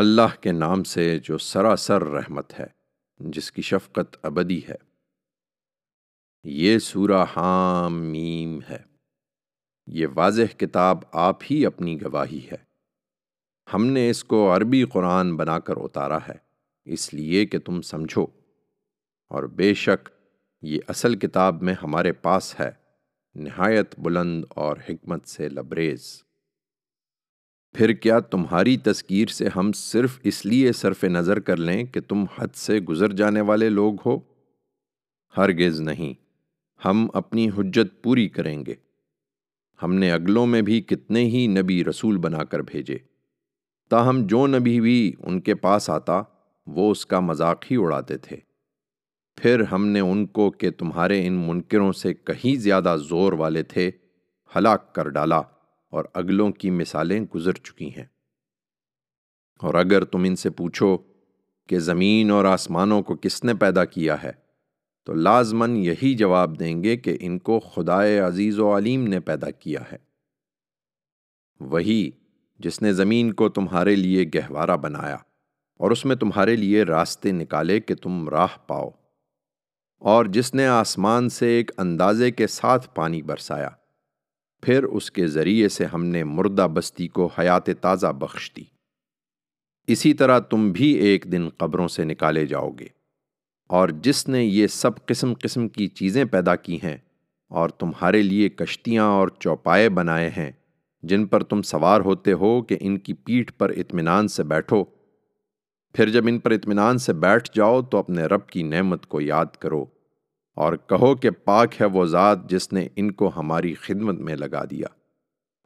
اللہ کے نام سے جو سراسر رحمت ہے، جس کی شفقت ابدی ہے۔ یہ سورہ حم میم ہے۔ یہ واضح کتاب آپ ہی اپنی گواہی ہے۔ ہم نے اس کو عربی قرآن بنا کر اتارا ہے، اس لیے کہ تم سمجھو، اور بے شک یہ اصل کتاب میں ہمارے پاس ہے، نہایت بلند اور حکمت سے لبریز۔ پھر کیا تمہاری تذکیر سے ہم صرف اس لیے صرف نظر کر لیں کہ تم حد سے گزر جانے والے لوگ ہو؟ ہرگز نہیں، ہم اپنی حجت پوری کریں گے۔ ہم نے اگلوں میں بھی کتنے ہی نبی رسول بنا کر بھیجے، تاہم جو نبی بھی ان کے پاس آتا وہ اس کا مذاق ہی اڑاتے تھے۔ پھر ہم نے ان کو کہ تمہارے ان منکروں سے کہیں زیادہ زور والے تھے ہلاک کر ڈالا، اور اگلوں کی مثالیں گزر چکی ہیں۔ اور اگر تم ان سے پوچھو کہ زمین اور آسمانوں کو کس نے پیدا کیا ہے، تو لازماً یہی جواب دیں گے کہ ان کو خدائے عزیز و علیم نے پیدا کیا ہے، وہی جس نے زمین کو تمہارے لیے گہوارہ بنایا اور اس میں تمہارے لیے راستے نکالے کہ تم راہ پاؤ، اور جس نے آسمان سے ایک اندازے کے ساتھ پانی برسایا، پھر اس کے ذریعے سے ہم نے مردہ بستی کو حیات تازہ بخش دی۔ اسی طرح تم بھی ایک دن قبروں سے نکالے جاؤ گے، اور جس نے یہ سب قسم قسم کی چیزیں پیدا کی ہیں اور تمہارے لیے کشتیاں اور چوپائے بنائے ہیں جن پر تم سوار ہوتے ہو کہ ان کی پیٹھ پر اطمینان سے بیٹھو، پھر جب ان پر اطمینان سے بیٹھ جاؤ تو اپنے رب کی نعمت کو یاد کرو اور کہو کہ پاک ہے وہ ذات جس نے ان کو ہماری خدمت میں لگا دیا،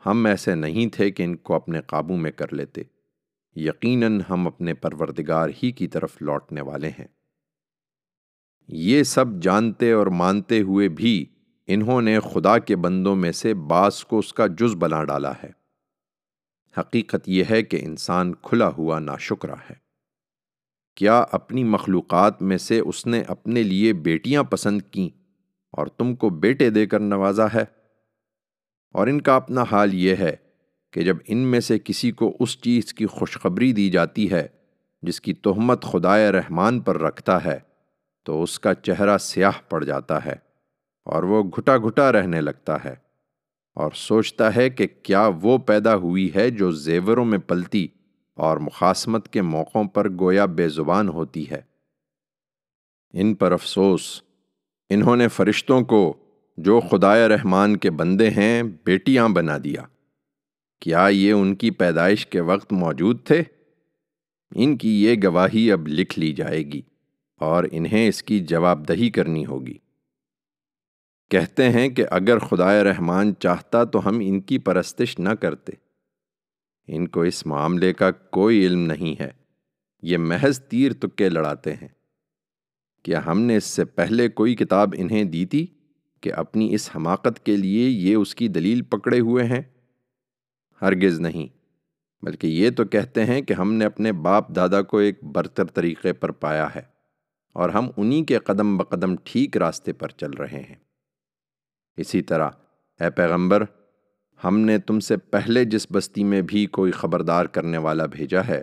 ہم ایسے نہیں تھے کہ ان کو اپنے قابو میں کر لیتے، یقیناً ہم اپنے پروردگار ہی کی طرف لوٹنے والے ہیں۔ یہ سب جانتے اور مانتے ہوئے بھی انہوں نے خدا کے بندوں میں سے بعض کو اس کا جز بنا ڈالا ہے۔ حقیقت یہ ہے کہ انسان کھلا ہوا ناشکرا ہے۔ کیا اپنی مخلوقات میں سے اس نے اپنے لیے بیٹیاں پسند کیں اور تم کو بیٹے دے کر نوازا ہے؟ اور ان کا اپنا حال یہ ہے کہ جب ان میں سے کسی کو اس چیز کی خوشخبری دی جاتی ہے جس کی تہمت خدائے رحمان پر رکھتا ہے، تو اس کا چہرہ سیاہ پڑ جاتا ہے اور وہ گھٹا گھٹا رہنے لگتا ہے، اور سوچتا ہے کہ کیا وہ پیدا ہوئی ہے جو زیوروں میں پلتی اور مخاصمت کے موقعوں پر گویا بے زبان ہوتی ہے۔ ان پر افسوس، انہوں نے فرشتوں کو جو خدائے رحمان کے بندے ہیں بیٹیاں بنا دیا۔ کیا یہ ان کی پیدائش کے وقت موجود تھے؟ ان کی یہ گواہی اب لکھ لی جائے گی اور انہیں اس کی جواب دہی کرنی ہوگی۔ کہتے ہیں کہ اگر خدائے رحمان چاہتا تو ہم ان کی پرستش نہ کرتے۔ ان کو اس معاملے کا کوئی علم نہیں ہے، یہ محض تیر تکے لڑاتے ہیں۔ کیا ہم نے اس سے پہلے کوئی کتاب انہیں دی تھی کہ اپنی اس حماقت کے لیے یہ اس کی دلیل پکڑے ہوئے ہیں؟ ہرگز نہیں، بلکہ یہ تو کہتے ہیں کہ ہم نے اپنے باپ دادا کو ایک برتر طریقے پر پایا ہے اور ہم انہی کے قدم بقدم ٹھیک راستے پر چل رہے ہیں۔ اسی طرح اے پیغمبر، ہم نے تم سے پہلے جس بستی میں بھی کوئی خبردار کرنے والا بھیجا ہے،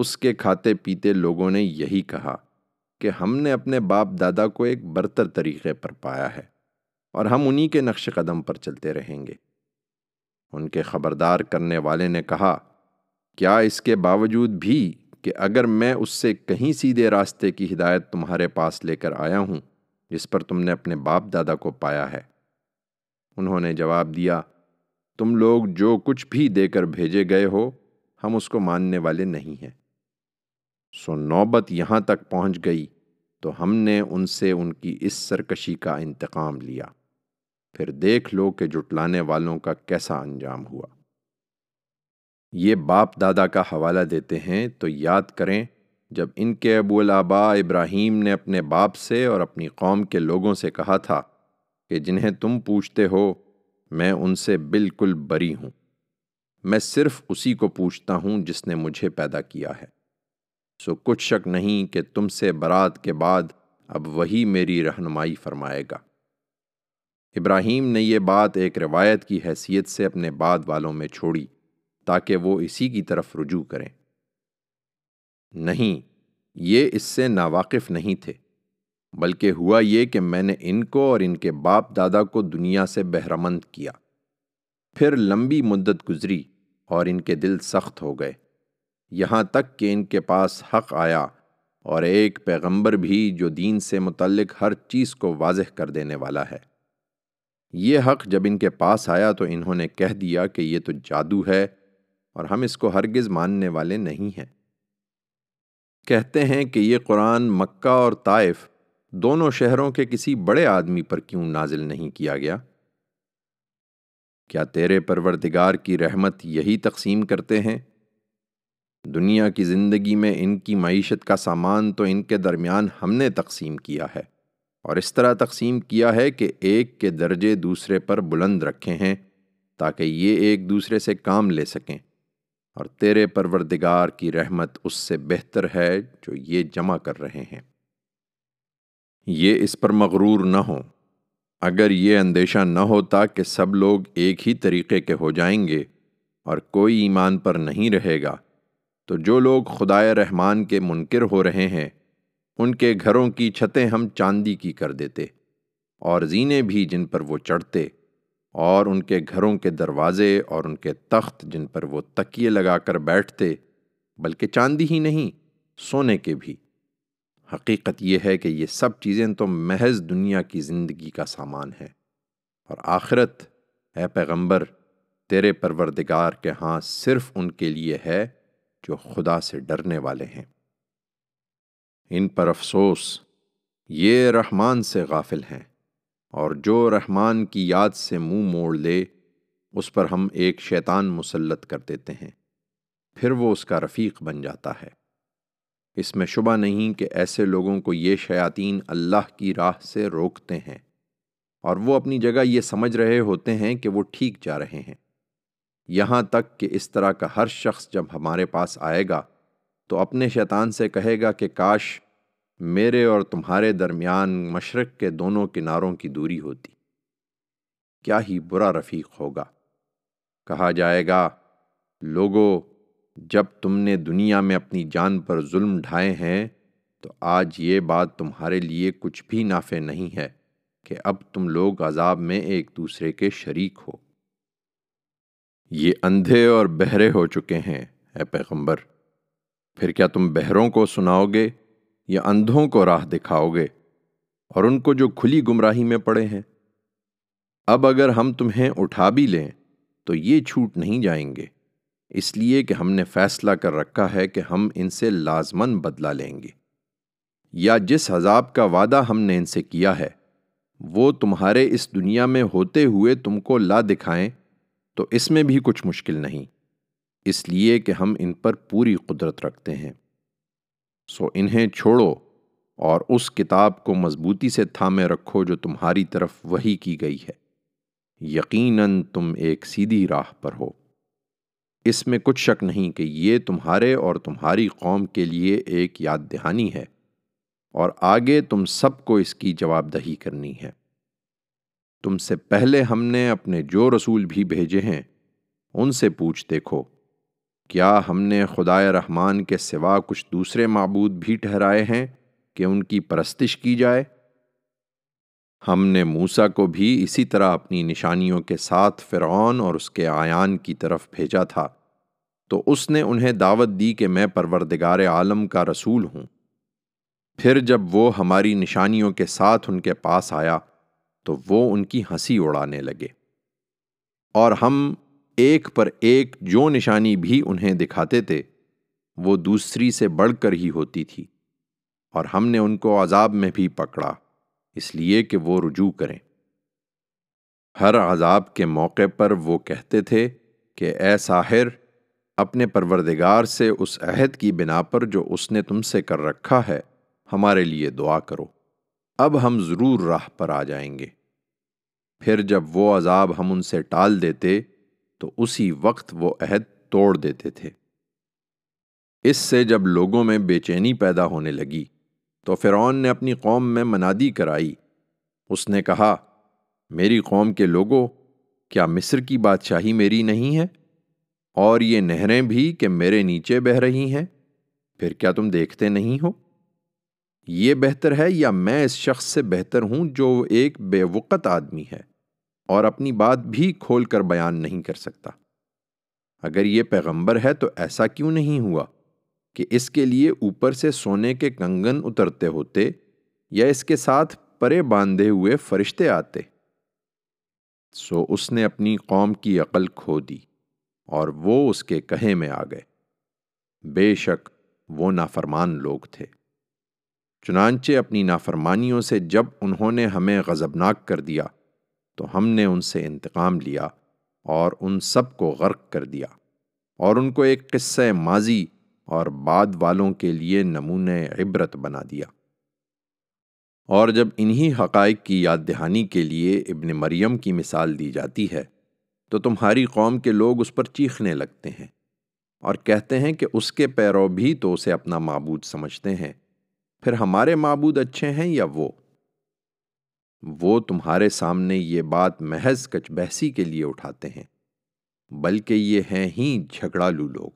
اس کے کھاتے پیتے لوگوں نے یہی کہا کہ ہم نے اپنے باپ دادا کو ایک برتر طریقے پر پایا ہے اور ہم انہی کے نقش قدم پر چلتے رہیں گے۔ ان کے خبردار کرنے والے نے کہا، کیا اس کے باوجود بھی کہ اگر میں اس سے کہیں سیدھے راستے کی ہدایت تمہارے پاس لے کر آیا ہوں جس پر تم نے اپنے باپ دادا کو پایا ہے؟ انہوں نے جواب دیا، تم لوگ جو کچھ بھی دے کر بھیجے گئے ہو ہم اس کو ماننے والے نہیں ہیں۔ سو نوبت یہاں تک پہنچ گئی تو ہم نے ان سے ان کی اس سرکشی کا انتقام لیا، پھر دیکھ لو کہ جھٹلانے والوں کا کیسا انجام ہوا۔ یہ باپ دادا کا حوالہ دیتے ہیں تو یاد کریں جب ان کے ابو الآبا ابراہیم نے اپنے باپ سے اور اپنی قوم کے لوگوں سے کہا تھا کہ جنہیں تم پوچھتے ہو میں ان سے بالکل بری ہوں، میں صرف اسی کو پوچھتا ہوں جس نے مجھے پیدا کیا ہے، سو کچھ شک نہیں کہ تم سے برات کے بعد اب وہی میری رہنمائی فرمائے گا۔ ابراہیم نے یہ بات ایک روایت کی حیثیت سے اپنے بعد والوں میں چھوڑی تاکہ وہ اسی کی طرف رجوع کریں۔ نہیں، یہ اس سے ناواقف نہیں تھے، بلکہ ہوا یہ کہ میں نے ان کو اور ان کے باپ دادا کو دنیا سے بہرمند کیا۔ پھر لمبی مدت گزری اور ان کے دل سخت ہو گئے، یہاں تک کہ ان کے پاس حق آیا اور ایک پیغمبر بھی جو دین سے متعلق ہر چیز کو واضح کر دینے والا ہے۔ یہ حق جب ان کے پاس آیا تو انہوں نے کہہ دیا کہ یہ تو جادو ہے اور ہم اس کو ہرگز ماننے والے نہیں ہیں۔ کہتے ہیں کہ یہ قرآن مکہ اور طائف دونوں شہروں کے کسی بڑے آدمی پر کیوں نازل نہیں کیا گیا؟ کیا تیرے پروردگار کی رحمت یہی تقسیم کرتے ہیں؟ دنیا کی زندگی میں ان کی معیشت کا سامان تو ان کے درمیان ہم نے تقسیم کیا ہے، اور اس طرح تقسیم کیا ہے کہ ایک کے درجے دوسرے پر بلند رکھے ہیں تاکہ یہ ایک دوسرے سے کام لے سکیں، اور تیرے پروردگار کی رحمت اس سے بہتر ہے جو یہ جمع کر رہے ہیں۔ یہ اس پر مغرور نہ ہوں، اگر یہ اندیشہ نہ ہوتا کہ سب لوگ ایک ہی طریقے کے ہو جائیں گے اور کوئی ایمان پر نہیں رہے گا، تو جو لوگ خدائے رحمان کے منکر ہو رہے ہیں ان کے گھروں کی چھتیں ہم چاندی کی کر دیتے، اور زینے بھی جن پر وہ چڑھتے، اور ان کے گھروں کے دروازے اور ان کے تخت جن پر وہ تکیے لگا کر بیٹھتے، بلکہ چاندی ہی نہیں سونے کے بھی۔ حقیقت یہ ہے کہ یہ سب چیزیں تو محض دنیا کی زندگی کا سامان ہے، اور آخرت اے پیغمبر تیرے پروردگار کے ہاں صرف ان کے لیے ہے جو خدا سے ڈرنے والے ہیں۔ ان پر افسوس، یہ رحمان سے غافل ہیں، اور جو رحمان کی یاد سے منہ موڑ لے اس پر ہم ایک شیطان مسلط کر دیتے ہیں، پھر وہ اس کا رفیق بن جاتا ہے۔ اس میں شبہ نہیں کہ ایسے لوگوں کو یہ شیاطین اللہ کی راہ سے روکتے ہیں، اور وہ اپنی جگہ یہ سمجھ رہے ہوتے ہیں کہ وہ ٹھیک جا رہے ہیں، یہاں تک کہ اس طرح کا ہر شخص جب ہمارے پاس آئے گا تو اپنے شیطان سے کہے گا کہ کاش میرے اور تمہارے درمیان مشرق کے دونوں کناروں کی دوری ہوتی، کیا ہی برا رفیق ہوگا۔ کہا جائے گا، لوگو جب تم نے دنیا میں اپنی جان پر ظلم ڈھائے ہیں تو آج یہ بات تمہارے لیے کچھ بھی نافع نہیں ہے کہ اب تم لوگ عذاب میں ایک دوسرے کے شریک ہو۔ یہ اندھے اور بہرے ہو چکے ہیں اے پیغمبر، پھر کیا تم بہروں کو سناؤ گے یا اندھوں کو راہ دکھاؤ گے، اور ان کو جو کھلی گمراہی میں پڑے ہیں؟ اب اگر ہم تمہیں اٹھا بھی لیں تو یہ چھوٹ نہیں جائیں گے، اس لیے کہ ہم نے فیصلہ کر رکھا ہے کہ ہم ان سے لازماً بدلہ لیں گے، یا جس عذاب کا وعدہ ہم نے ان سے کیا ہے وہ تمہارے اس دنیا میں ہوتے ہوئے تم کو لا دکھائیں تو اس میں بھی کچھ مشکل نہیں، اس لیے کہ ہم ان پر پوری قدرت رکھتے ہیں۔ سو انہیں چھوڑو اور اس کتاب کو مضبوطی سے تھامے رکھو جو تمہاری طرف وحی کی گئی ہے، یقیناً تم ایک سیدھی راہ پر ہو۔ اس میں کچھ شک نہیں کہ یہ تمہارے اور تمہاری قوم کے لیے ایک یاد دہانی ہے، اور آگے تم سب کو اس کی جواب دہی کرنی ہے۔ تم سے پہلے ہم نے اپنے جو رسول بھی بھیجے ہیں ان سے پوچھ دیکھو، کیا ہم نے خدائے رحمان کے سوا کچھ دوسرے معبود بھی ٹھہرائے ہیں کہ ان کی پرستش کی جائے؟ ہم نے موسیٰ کو بھی اسی طرح اپنی نشانیوں کے ساتھ فرعون اور اس کے آیان کی طرف بھیجا تھا، تو اس نے انہیں دعوت دی کہ میں پروردگار عالم کا رسول ہوں، پھر جب وہ ہماری نشانیوں کے ساتھ ان کے پاس آیا تو وہ ان کی ہنسی اڑانے لگے، اور ہم ایک پر ایک جو نشانی بھی انہیں دکھاتے تھے وہ دوسری سے بڑھ کر ہی ہوتی تھی، اور ہم نے ان کو عذاب میں بھی پکڑا اس لیے کہ وہ رجوع کریں۔ ہر عذاب کے موقع پر وہ کہتے تھے کہ اے ساحر، اپنے پروردگار سے اس عہد کی بنا پر جو اس نے تم سے کر رکھا ہے ہمارے لیے دعا کرو، اب ہم ضرور راہ پر آ جائیں گے۔ پھر جب وہ عذاب ہم ان سے ٹال دیتے تو اسی وقت وہ عہد توڑ دیتے تھے۔ اس سے جب لوگوں میں بے چینی پیدا ہونے لگی تو فرعون نے اپنی قوم میں منادی کرائی، اس نے کہا، میری قوم کے لوگوں، کیا مصر کی بادشاہی میری نہیں ہے؟ اور یہ نہریں بھی کہ میرے نیچے بہہ رہی ہیں؟ پھر کیا تم دیکھتے نہیں ہو؟ یہ بہتر ہے یا میں اس شخص سے بہتر ہوں جو ایک بے وقت آدمی ہے اور اپنی بات بھی کھول کر بیان نہیں کر سکتا؟ اگر یہ پیغمبر ہے تو ایسا کیوں نہیں ہوا کہ اس کے لیے اوپر سے سونے کے کنگن اترتے ہوتے یا اس کے ساتھ پرے باندھے ہوئے فرشتے آتے؟ سو اس نے اپنی قوم کی عقل کھو دی اور وہ اس کے کہے میں آ گئے۔ بے شک وہ نافرمان لوگ تھے۔ چنانچہ اپنی نافرمانیوں سے جب انہوں نے ہمیں غضبناک کر دیا تو ہم نے ان سے انتقام لیا اور ان سب کو غرق کر دیا، اور ان کو ایک قصہ ماضی اور بعد والوں کے لیے نمونہ عبرت بنا دیا۔ اور جب انہی حقائق کی یاد دہانی کے لیے ابن مریم کی مثال دی جاتی ہے تو تمہاری قوم کے لوگ اس پر چیخنے لگتے ہیں اور کہتے ہیں کہ اس کے پیرو بھی تو اسے اپنا معبود سمجھتے ہیں، پھر ہمارے معبود اچھے ہیں یا وہ تمہارے سامنے یہ بات محض کچ بحثی کے لیے اٹھاتے ہیں، بلکہ یہ ہیں ہی جھگڑالو لوگ۔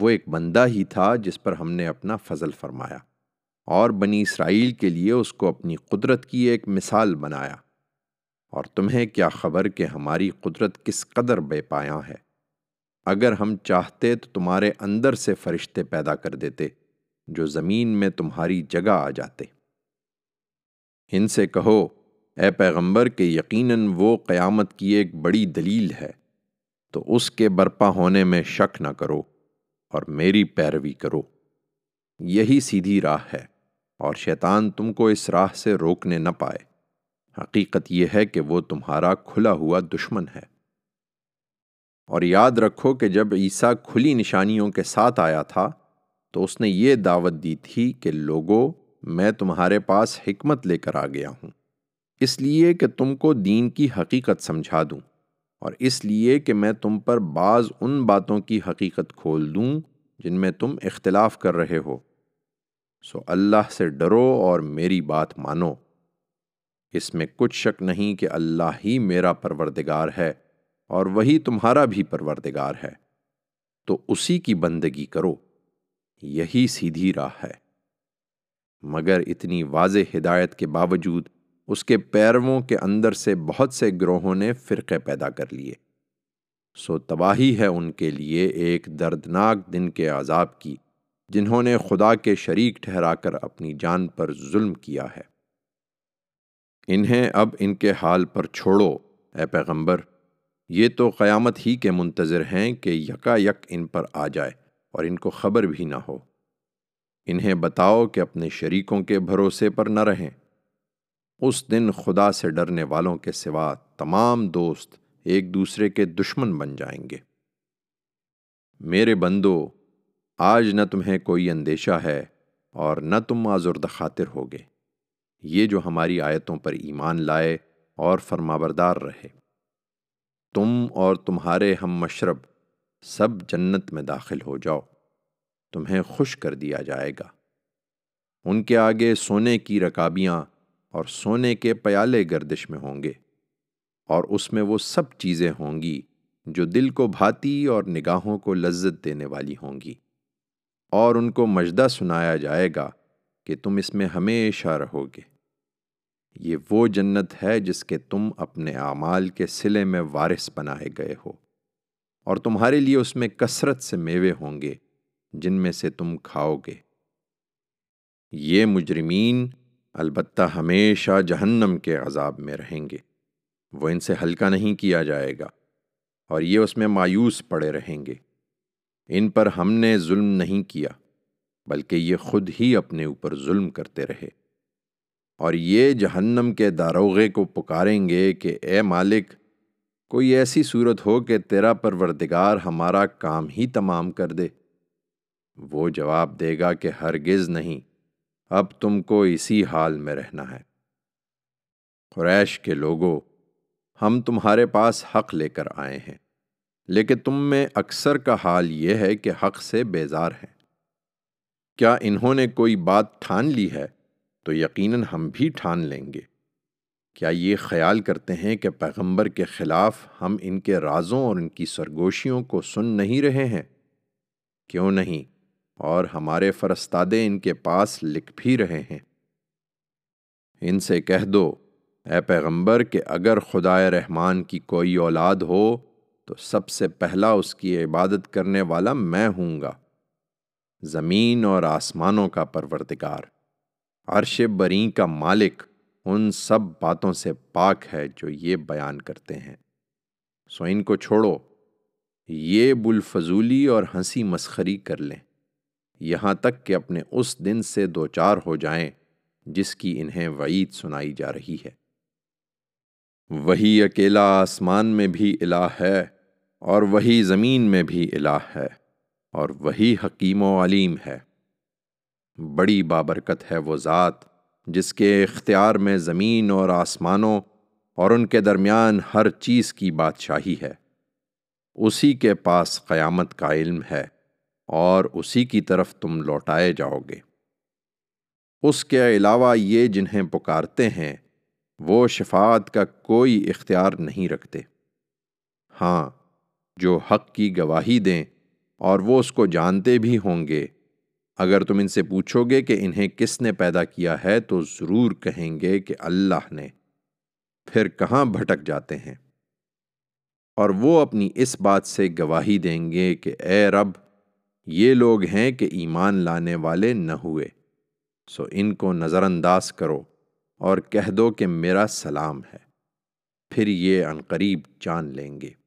وہ ایک بندہ ہی تھا جس پر ہم نے اپنا فضل فرمایا اور بنی اسرائیل کے لیے اس کو اپنی قدرت کی ایک مثال بنایا، اور تمہیں کیا خبر کہ ہماری قدرت کس قدر بے پایاں ہے؟ اگر ہم چاہتے تو تمہارے اندر سے فرشتے پیدا کر دیتے جو زمین میں تمہاری جگہ آ جاتے۔ ان سے کہو اے پیغمبر کہ یقیناً وہ قیامت کی ایک بڑی دلیل ہے، تو اس کے برپا ہونے میں شک نہ کرو اور میری پیروی کرو، یہی سیدھی راہ ہے اور شیطان تم کو اس راہ سے روکنے نہ پائے۔ حقیقت یہ ہے کہ وہ تمہارا کھلا ہوا دشمن ہے۔ اور یاد رکھو کہ جب عیسیٰ کھلی نشانیوں کے ساتھ آیا تھا تو اس نے یہ دعوت دی تھی کہ لوگو، میں تمہارے پاس حکمت لے کر آ گیا ہوں، اس لیے کہ تم کو دین کی حقیقت سمجھا دوں، اور اس لیے کہ میں تم پر بعض ان باتوں کی حقیقت کھول دوں جن میں تم اختلاف کر رہے ہو۔ سو اللہ سے ڈرو اور میری بات مانو، اس میں کچھ شک نہیں کہ اللہ ہی میرا پروردگار ہے اور وہی تمہارا بھی پروردگار ہے، تو اسی کی بندگی کرو، یہی سیدھی راہ ہے۔ مگر اتنی واضح ہدایت کے باوجود اس کے پیرووں کے اندر سے بہت سے گروہوں نے فرقے پیدا کر لیے، سو تباہی ہے ان کے لیے ایک دردناک دن کے عذاب کی، جنہوں نے خدا کے شریک ٹھہرا کر اپنی جان پر ظلم کیا ہے۔ انہیں اب ان کے حال پر چھوڑو اے پیغمبر، یہ تو قیامت ہی کے منتظر ہیں کہ یکا یک ان پر آ جائے اور ان کو خبر بھی نہ ہو۔ انہیں بتاؤ کہ اپنے شریکوں کے بھروسے پر نہ رہیں، اس دن خدا سے ڈرنے والوں کے سوا تمام دوست ایک دوسرے کے دشمن بن جائیں گے۔ میرے بندو، آج نہ تمہیں کوئی اندیشہ ہے اور نہ تم آزرد خاطر ہوگے، یہ جو ہماری آیتوں پر ایمان لائے اور فرمانبردار رہے۔ تم اور تمہارے ہم مشرب سب جنت میں داخل ہو جاؤ، تمہیں خوش کر دیا جائے گا۔ ان کے آگے سونے کی رکابیاں اور سونے کے پیالے گردش میں ہوں گے، اور اس میں وہ سب چیزیں ہوں گی جو دل کو بھاتی اور نگاہوں کو لذت دینے والی ہوں گی، اور ان کو مژدہ سنایا جائے گا کہ تم اس میں ہمیشہ رہو گے۔ یہ وہ جنت ہے جس کے تم اپنے اعمال کے صلے میں وارث بنائے گئے ہو، اور تمہارے لیے اس میں کثرت سے میوے ہوں گے جن میں سے تم کھاؤ گے۔ یہ مجرمین البتہ ہمیشہ جہنم کے عذاب میں رہیں گے، وہ ان سے ہلکا نہیں کیا جائے گا، اور یہ اس میں مایوس پڑے رہیں گے۔ ان پر ہم نے ظلم نہیں کیا بلکہ یہ خود ہی اپنے اوپر ظلم کرتے رہے، اور یہ جہنم کے داروغے کو پکاریں گے کہ اے مالک، کوئی ایسی صورت ہو کہ تیرا پروردگار ہمارا کام ہی تمام کر دے۔ وہ جواب دے گا کہ ہرگز نہیں، اب تم کو اسی حال میں رہنا ہے۔ قریش کے لوگوں، ہم تمہارے پاس حق لے کر آئے ہیں، لیکن تم میں اکثر کا حال یہ ہے کہ حق سے بیزار ہیں۔ کیا انہوں نے کوئی بات ٹھان لی ہے تو یقیناً ہم بھی ٹھان لیں گے۔ کیا یہ خیال کرتے ہیں کہ پیغمبر کے خلاف ہم ان کے رازوں اور ان کی سرگوشیوں کو سن نہیں رہے ہیں؟ کیوں نہیں، اور ہمارے فرستادے ان کے پاس لکھ بھی رہے ہیں۔ ان سے کہہ دو اے پیغمبر کہ اگر خدائے رحمان کی کوئی اولاد ہو تو سب سے پہلا اس کی عبادت کرنے والا میں ہوں گا، زمین اور آسمانوں کا پروردگار، عرش بری کا مالک، ان سب باتوں سے پاک ہے جو یہ بیان کرتے ہیں۔ سو ان کو چھوڑو، یہ بلفضولی اور ہنسی مسخری کر لیں یہاں تک کہ اپنے اس دن سے دوچار ہو جائیں جس کی انہیں وعید سنائی جا رہی ہے۔ وہی اکیلا آسمان میں بھی الہ ہے اور وہی زمین میں بھی الہ ہے اور وہی حکیم و علیم ہے۔ بڑی بابرکت ہے وہ ذات جس کے اختیار میں زمین اور آسمانوں اور ان کے درمیان ہر چیز کی بادشاہی ہے۔ اسی کے پاس قیامت کا علم ہے اور اسی کی طرف تم لوٹائے جاؤ گے۔ اس کے علاوہ یہ جنہیں پکارتے ہیں وہ شفاعت کا کوئی اختیار نہیں رکھتے، ہاں جو حق کی گواہی دیں اور وہ اس کو جانتے بھی ہوں گے۔ اگر تم ان سے پوچھو گے کہ انہیں کس نے پیدا کیا ہے تو ضرور کہیں گے کہ اللہ نے، پھر کہاں بھٹک جاتے ہیں۔ اور وہ اپنی اس بات سے گواہی دیں گے کہ اے رب، یہ لوگ ہیں کہ ایمان لانے والے نہ ہوئے، سو ان کو نظر انداز کرو اور کہہ دو کہ میرا سلام ہے، پھر یہ عنقریب جان لیں گے۔